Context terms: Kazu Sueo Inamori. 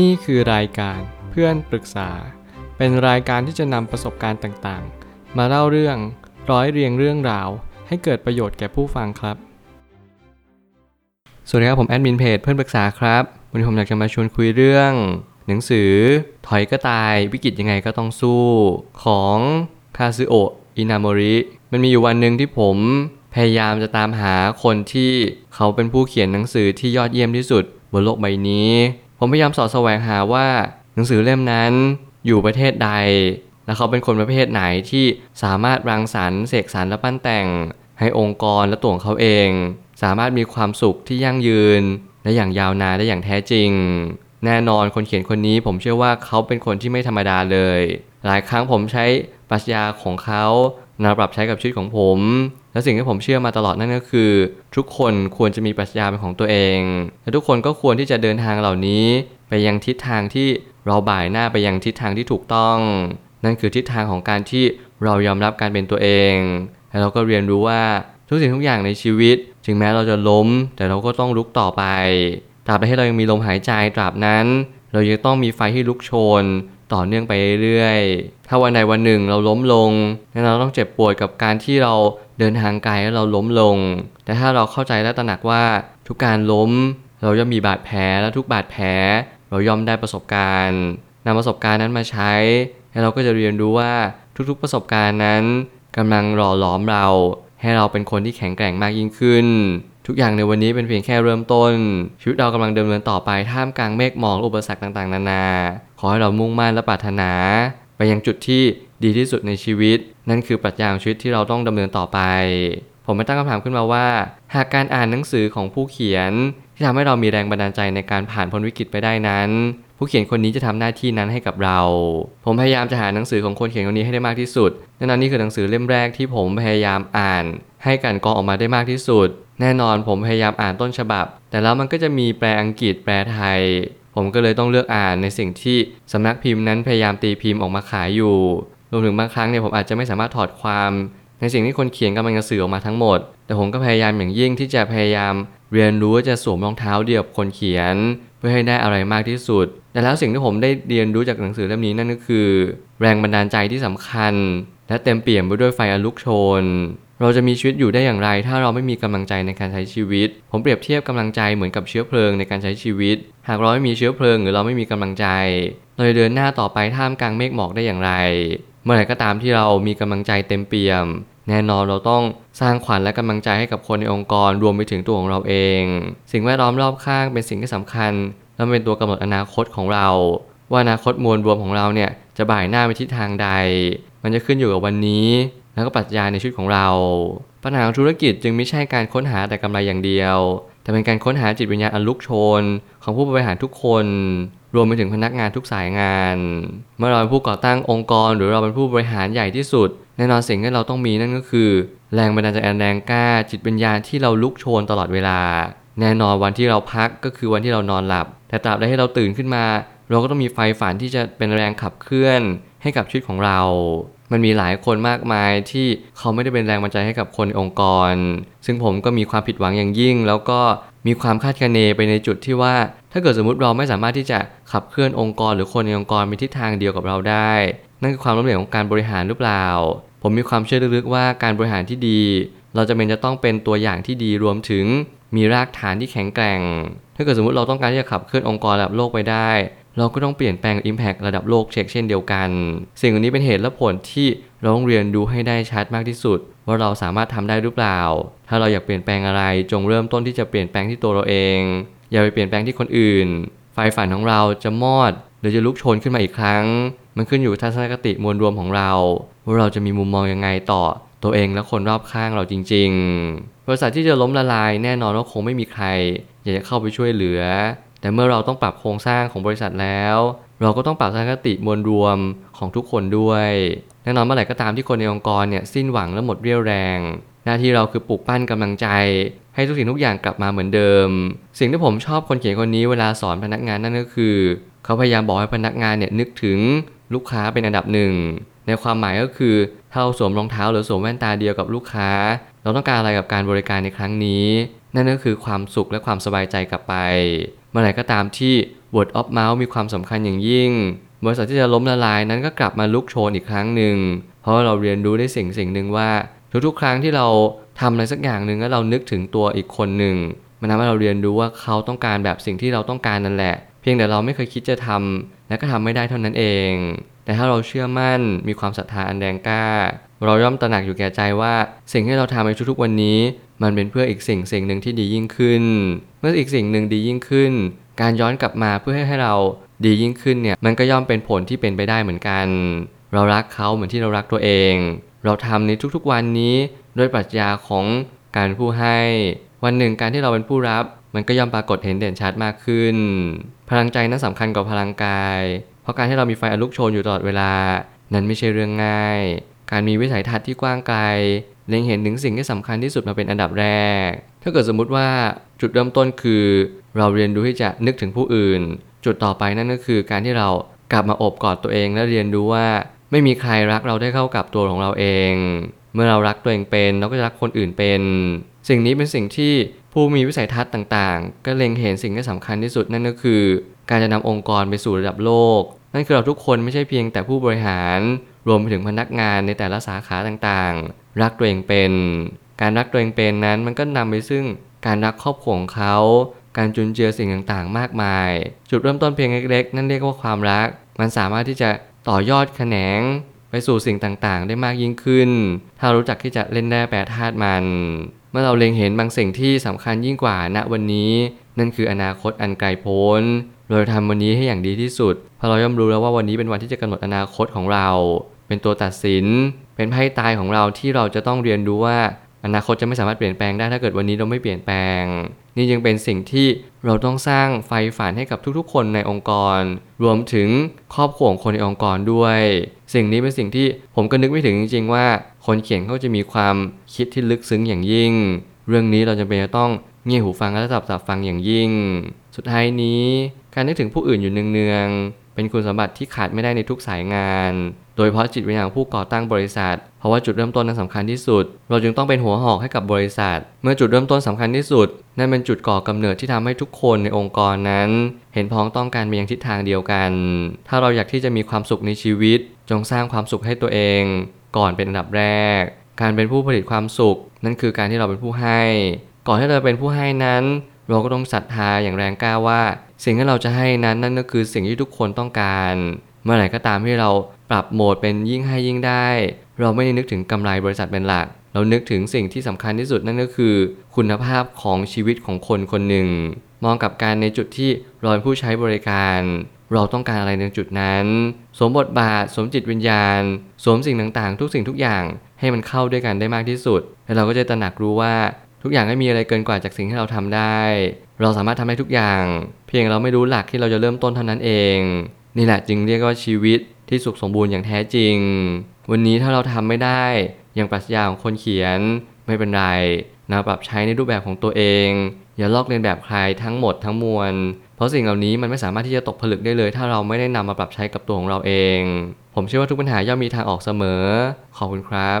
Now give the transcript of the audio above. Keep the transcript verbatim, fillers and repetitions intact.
นี่คือรายการเพื่อนปรึกษาเป็นรายการที่จะนำประสบการณ์ต่างๆมาเล่าเรื่องร้อยเรียงเรื่องราวให้เกิดประโยชน์แก่ผู้ฟังครับสวัสดีครับผมแอดมินเพจเพื่อนปรึกษาครับวันนี้ผมอยากจะมาชวนคุยเรื่องหนังสือถอยก็ตายวิกฤตยังไงก็ต้องสู้ของคาซึโอะอินามอริมันมีอยู่วันหนึ่งที่ผมพยายามจะตามหาคนที่เขาเป็นผู้เขียนหนังสือที่ยอดเยี่ยมที่สุดบนโลกใบนี้ผมพยายามสอดแสวงหาว่าหนังสือเล่มนั้นอยู่ประเทศใดและเขาเป็นคนประเภทไหนที่สามารถรังสรรค์เสกสรรค์และปั้นแต่งให้องค์กรและตัวของเขาเองสามารถมีความสุขที่ยั่งยืนและอย่างยาวนานได้อย่างแท้จริงแน่นอนคนเขียนคนนี้ผมเชื่อว่าเขาเป็นคนที่ไม่ธรรมดาเลยหลายครั้งผมใช้ปรัชญาของเขานำปรับใช้กับชีวิตของผมและสิ่งที่ผมเชื่อมาตลอดนั่นก็คือทุกคนควรจะมีปรัชญาเป็นของตัวเองและทุกคนก็ควรที่จะเดินทางเหล่านี้ไปยังทิศทางที่เราบ่ายหน้าไปยังทิศทางที่ถูกต้องนั่นคือทิศทางของการที่เรายอมรับการเป็นตัวเองและเราก็เรียนรู้ว่าทุกสิ่งทุกอย่างในชีวิตถึงแม้เราจะล้มแต่เราก็ต้องลุกต่อไปตราบใดที่เรายังมีลมหายใจตราบนั้นเรายังต้องมีไฟที่ลุกโชนต่อเนื่องไปเรื่อยๆถ้าวันใดวันหนึ่งเราล้มลงแล้วเราต้องเจ็บปวดกับการที่เราเดินทางไกลแล้วเราล้มลงแต่ถ้าเราเข้าใจและตระหนักว่าทุกการล้มเราย่อมมีบาดแผลและทุกบาดแผลเราย่อมได้ประสบการณ์นำประสบการณ์นั้นมาใช้แล้วเราก็จะเรียนรู้ว่าทุกๆประสบการณ์นั้นกำลังหล่อหลอมเราให้เราเป็นคนที่แข็งแกร่งมากยิ่งขึ้นทุกอย่างในวันนี้เป็นเพียงแค่เริ่มต้นชีวิตเรากำลังดำเนินต่อไปท่ามกลางเมฆหมอกอุปสรรคต่างๆนานาขอให้เรามุ่งมั่นและปรารถนาไปยังจุดที่ดีที่สุดในชีวิตนั่นคือปรัชญาของชีวิตที่เราต้องดำเนินต่อไปผมไม่ตั้งคำถามขึ้นมาว่าหากการอ่านหนังสือของผู้เขียนที่ทำให้เรามีแรงบันดาลใจในการผ่านพ้นวิกฤตไปได้นั้นผู้เขียนคนนี้จะทำหน้าที่นั้นให้กับเราผมพยายามจะหาหนังสือของคนเขียนคนนี้ให้ได้มากที่สุดแน่นอนนี่คือหนังสือเล่มแรกที่ผมพยายามอ่านให้กันกรองออกมาได้มากที่สุดแน่นอนผมพยายามอ่านต้นฉบับแต่แล้วมันก็จะมีแปลอังกฤษแปลไทยผมก็เลยต้องเลือกอ่านในสิ่งที่สำนักพิมพ์นั้นพยายามตีพิมพ์ออกมาขายอยู่รวมถึงบางครั้งเนี่ยผมอาจจะไม่สามารถถอดความในสิ่งที่คนเขียนกำลังจะสื่อออกมาทั้งหมดแต่ผมก็พยายามอย่างยิ่งที่จะพยายามเรียนรู้จะสวมรองเท้าเดียวกับคนเขียนเพื่อให้ได้อะไรมากที่สุดแต่แล้วสิ่งที่ผมได้เรียนรู้จากหนังสือเล่มนี้นั่นก็คือแรงบันดาลใจที่สำคัญและเต็มเปี่ยมไปด้วยไฟอลุกโชนเราจะมีชีวิตอยู่ได้อย่างไรถ้าเราไม่มีกำลังใจในการใช้ชีวิตผมเปรียบเทียบกำลังใจเหมือนกับเชื้อเพลิงในการใช้ชีวิตหากเราไม่มีเชื้อเพลิงหรือเราไม่มีกำลังใจเราจะเดินหน้าต่อไปท่ามกลางเมฆหมอกได้อย่างไรเมื่อไหร่ก็ตามที่เรามีกำลังใจเต็มเปี่ยมแน่นอนเราต้องสร้างขวัญและกำลังใจให้กับคนในองค์กรรวมไปถึงตัวของเราเองสิ่งแวดล้อมรอบข้างเป็นสิ่งที่สำคัญและเป็นตัวกำหนดอนาคตของเราว่าอนาคตมวลรวมของเราเนี่ยจะบ่ายหน้าไปทิศทางใดมันจะขึ้นอยู่กับวันนี้แล้วก็ปรัชญาในชีวิตของเราปัญหาธุรกิจจึงไม่ใช่การค้นหาแต่กำไรอย่างเดียวแต่เป็นการค้นหาจิตวิญญาณอันลุกโชนของผู้บริหารทุกคนรวมไปถึงพนักงานทุกสายงานเมื่อเราเป็นผู้ก่อตั้งองค์กรหรือเราเป็นผู้บริหารใหญ่ที่สุดแน่นอนสิ่งที่เราต้องมีนั่นก็คือแรงบันดาลใจอันแรงกล้าจิตวิญญาณที่เราลุกโชนตลอดเวลาแน่นอนวันที่เราพักก็คือวันที่เรานอนหลับแต่ตราบใดที่เราตื่นขึ้นมาเราก็ต้องมีไฟฝันที่จะเป็นแรงขับเคลื่อนให้กับชีวิตของเรามันมีหลายคนมากมายที่เขาไม่ได้เป็นแรงบันดาลใจให้กับคนองค์กรซึ่งผมก็มีความผิดหวังอย่างยิ่งแล้วก็มีความคาดคะเนไปในจุดที่ว่าถ้าเกิดสมมติเราไม่สามารถที่จะขับเคลื่อนองค์กรหรือคนในองค์กรไปทิศทางเดียวกับเราได้นั่นคือความล้มเหลวของการบริหารหรือเปล่าผมมีความเชื่อลึกๆว่าการบริหารที่ดีเราจะเป็นจะต้องเป็นตัวอย่างที่ดีรวมถึงมีรากฐานที่แข็งแกร่งถ้าเกิดสมมติเราต้องการที่จะขับเคลื่อนองค์กรระดับโลกไปได้เราก็ต้องเปลี่ยนแปลง Impact ระดับโลกเช่นเดียวกันสิ่งเหล่านี้เป็นเหตุและผลที่เราต้องเรียนดูให้ได้ชัดมากที่สุดว่าเราสามารถทำได้หรือเปล่าถ้าเราอยากเปลี่ยนแปลงอะไรจงเริ่มต้นที่จะเปลี่ยนแปลงที่ตัวเราเองอย่าไปเปลี่ยนแปลงที่คนอื่นไฟฝันของเราจะมอดหรือจะลุกโชนขึ้นมาอีกครั้งมันขึ้นอยู่ทัศนคติมวลรวมของเราว่าเราจะมีมุมมองยังไงต่อตัวเองและคนรอบข้างเราจริงๆบริษัทที่จะล้มละลายแน่นอนว่าคงไม่มีใครอยากจะเข้าไปช่วยเหลือแต่เมื่อเราต้องปรับโครงสร้างของบริษัทแล้วเราก็ต้องปรับทัศนคติมวลรวมของทุกคนด้วยแน่นอนเมื่อไหร่ก็ตามที่คนในองค์กรเนี่ยสิ้นหวังและหมดเรี่ยวแรงหน้าที่เราคือปลุกปั้นกำลังใจให้ทุกสิ่งทุกอย่างกลับมาเหมือนเดิมสิ่งที่ผมชอบคนเขียนคนนี้เวลาสอนพนักงานนั่นก็คือเขาพยายามบอกให้พนักงานเนี่ยนึกถึงลูกค้าเป็นอันดับหนึ่งในความหมายก็คือถ้าเราสวมรองเท้าหรือสวมแว่นตาเดียวกับลูกค้าเราต้องการอะไรกับการบริการในครั้งนี้นั่นก็คือความสุขและความสบายใจกลับไปเมื่อไหร่ก็ตามที่ word of mouth มีความสำคัญอย่างยิ่งบริษัทที่จะล้มละลายนั้นก็กลับมาลุกโชนอีกครั้งหนึ่งเพราะเราเรียนรู้ได้สิ่งสิ่งหนึ่งว่าทุกๆครั้งที่เราทำอะไรสักอย่างหนึ่งแล้วเรานึกถึงตัวอีกคนหนึ่งมันทำให้เราเรียนรู้ว่าเขาต้องการแบบสิ่งที่เราต้องการนั่นแหละเพียงแต่เราไม่เคยคิดจะทำและก็ทำไม่ได้เท่านั้นเองแต่ถ้าเราเชื่อมั่นมีความศรัทธาอันแรงกล้าเราย่อมตระหนักอยู่แก่ใจว่าสิ่งที่เราทำในทุกๆวันนี้มันเป็นเพื่ออีกสิ่งสิ่งหนึ่งที่ดียิ่งขึ้นเมื่ออีกสิ่งหนึ่งดียิ่งขึ้นการย้อนกลับมาเพื่อให้เราดียิ่งขึ้นเนี่ยมันก็ย่อมเป็นผลที่เป็นไปได้เหมือนกันเรารักเขาเหมือนที่เรารักตัวเองเราทำในทุกๆวันนี้ด้วยปรัชญาของการผู้ให้วันหนึ่งการที่เราเป็นผู้รับมันก็ย่อมปรากฏเห็นเด่นชัดมากขึ้นพลังใจนั้นสำคัญกว่าพลังกายเพราะการที่เรามีไฟอลุกโชนอยู่ตลอดเวลานั้นไม่ใช่เรื่องง่ายการมีวิสัยทัศน์ที่กว้างไกลเล็งเห็นถึงสิ่งที่สำคัญที่สุดมาเป็นอันดับแรกถ้าเกิดสมมุติว่าจุดเริ่มต้นคือเราเรียนรู้ที่จะนึกถึงผู้อื่นจุดต่อไปนั่นก็คือการที่เรากลับมาโอบกอดตัวเองและเรียนรู้ว่าไม่มีใครรักเราได้เท่ากับตัวของเราเองเมื่อเรารักตัวเองเป็นเราก็จะรักคนอื่นเป็นสิ่งนี้เป็นสิ่งที่ผู้มีวิสัยทัศน์ต่างๆก็เล็งเห็นสิ่งที่สำคัญที่สุดนั่นก็คือการจะนำองค์กรไปสู่ระดับโลกนั่นคือเราทุกคนไม่ใช่เพียงแต่ผู้บริหารรวมไปถึงพนักงานในแต่ละสาขาต่างๆรักตัวเองเป็นการรักตัวเองเป็นนั้นมันก็นำไปซึ่งการรักครอบครัวของเขาการจุนเจือสิ่งต่างๆมากมายจุดเริ่มต้นเพียงเล็กๆนั่นเรียกว่าความรักมันสามารถที่จะต่อยอดแขนงไปสู่สิ่งต่างๆได้มากยิ่งขึ้นถ้ารู้จักที่จะเล่นแร่แปรธาตุมันเมื่อเราเล็งเห็นบางสิ่งที่สำคัญยิ่งกว่าณวันนี้นั่นคืออนาคตอันไกลโพ้นเราจะทำวันนี้ให้อย่างดีที่สุดเพราะเราย่อมรู้แล้วว่าวันนี้เป็นวันที่จะกำหนดอนาคตของเราเป็นตัวตัดสินเป็นไพ่ตายของเราที่เราจะต้องเรียนรู้ว่าอนาคตจะไม่สามารถเปลี่ยนแปลงได้ถ้าเกิดวันนี้เราไม่เปลี่ยนแปลงนี่จึงเป็นสิ่งที่เราต้องสร้างไฟฝันให้กับทุกๆคนในองค์กรรวมถึงครอบครัวของคนในองค์กรด้วยสิ่งนี้เป็นสิ่งที่ผมก็นึกไม่ถึงจริงๆว่าคนเขียนเขาจะมีความคิดที่ลึกซึ้งอย่างยิ่งเรื่องนี้เราจำเป็นจะต้องเงี่ยหูฟังและสับสับฟังอย่างยิ่งสุดท้ายนี้การนึกถึงผู้อื่นอยู่เนืองๆเป็นคุณสมบัติที่ขาดไม่ได้ในทุกสายงานโดยเฉพาะจิตวิญญาณผู้ก่อตั้งบริษัทเพราะว่าจุดเริ่มต้นนั้นสำคัญที่สุดเราจึงต้องเป็นหัวหอกให้กับบริษัทเมื่อจุดเริ่มต้นสำคัญที่สุดนั่นเป็นจุดก่อกำเนิดที่ทำให้ทุกคนในองค์กรนั้นเห็นพ้องต้องการไปยังทิศทางเดียวกันถ้าเราอยากที่จะมีความสุขในชีวิตจงสร้างความสุขให้ตัวเองก่อนเป็นอันดับแรกการเป็นผู้ผลิตความสุขนั่นคือการที่เราเป็นผู้ให้ก่อนที่เราจะเป็นผู้ให้นั้นเราก็ต้องศรัทธาอย่างแรงกล้าว่าสิ่งที่เราจะให้นั้นนั่นก็คือสิ่งที่ทุกคนต้องการเมื่อไหร่ก็ตามที่เราปรับโหมดเป็นยิ่งให้ยิ่งได้เราไม่ได้นึกถึงกำไรบริษัทเป็นหลักเรานึกถึงสิ่งที่สำคัญที่สุดนั่นก็คือคุณภาพของชีวิตของคนคนหนึ่งมองกับการในจุดที่เราเป็นผู้ใช้บริการเราต้องการอะไรในจุดนั้นสวมบทบาทสวมจิตวิญญาณสวมสิ่งต่างๆทุกสิ่งทุกอย่างให้มันเข้าด้วยกันได้มากที่สุดและเราก็จะตระหนักรู้ว่าทุกอย่างไม่มีอะไรเกินกว่าจากสิ่งที่เราทำได้เราสามารถทำได้ทุกอย่างเพียงเราไม่รู้หลักที่เราจะเริ่มต้นเท่านั้นเองนี่แหละจึงเรียกว่าชีวิตที่สุขสมบูรณ์อย่างแท้จริงวันนี้ถ้าเราทำไม่ได้อย่างปรัชญาของคนเขียนไม่เป็นไรนะปรับใช้ในรูปแบบของตัวเองอย่าลอกเลียนแบบใครทั้งหมดทั้งมวลเพราะสิ่งเหล่านี้มันไม่สามารถที่จะตกผลึกได้เลยถ้าเราไม่ได้นำมาปรับใช้กับตัวของเราเองผมเชื่อว่าทุกปัญหาย่อมมีทางออกเสมอขอบคุณครับ